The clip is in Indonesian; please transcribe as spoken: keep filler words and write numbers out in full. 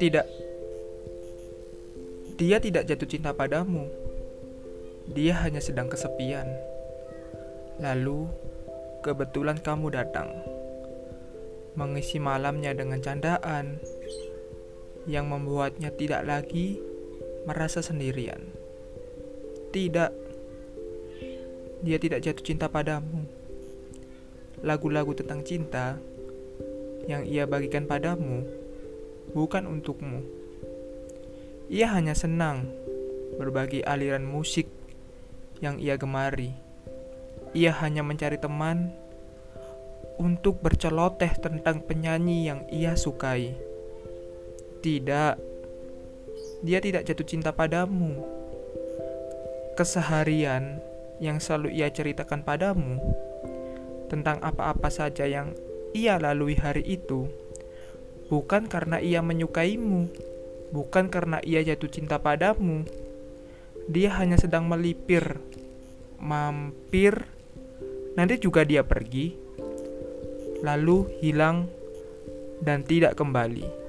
Tidak. Dia tidak jatuh cinta padamu. Dia hanya sedang kesepian. Lalu, kebetulan kamu datang, mengisi malamnya dengan candaan yang membuatnya tidak lagi merasa sendirian. Tidak. Dia tidak jatuh cinta padamu. Lagu-lagu tentang cinta yang ia bagikan padamu bukan untukmu. Ia hanya senang berbagi aliran musik yang ia gemari. Ia hanya mencari teman untuk berceloteh tentang penyanyi yang ia sukai. Tidak, dia tidak jatuh cinta padamu. Keseharian yang selalu ia ceritakan padamu tentang apa-apa saja yang ia lalui hari itu, bukan karena ia menyukaimu, bukan karena ia jatuh cinta padamu. Dia hanya sedang melipir, mampir, nanti juga dia pergi, lalu hilang dan tidak kembali.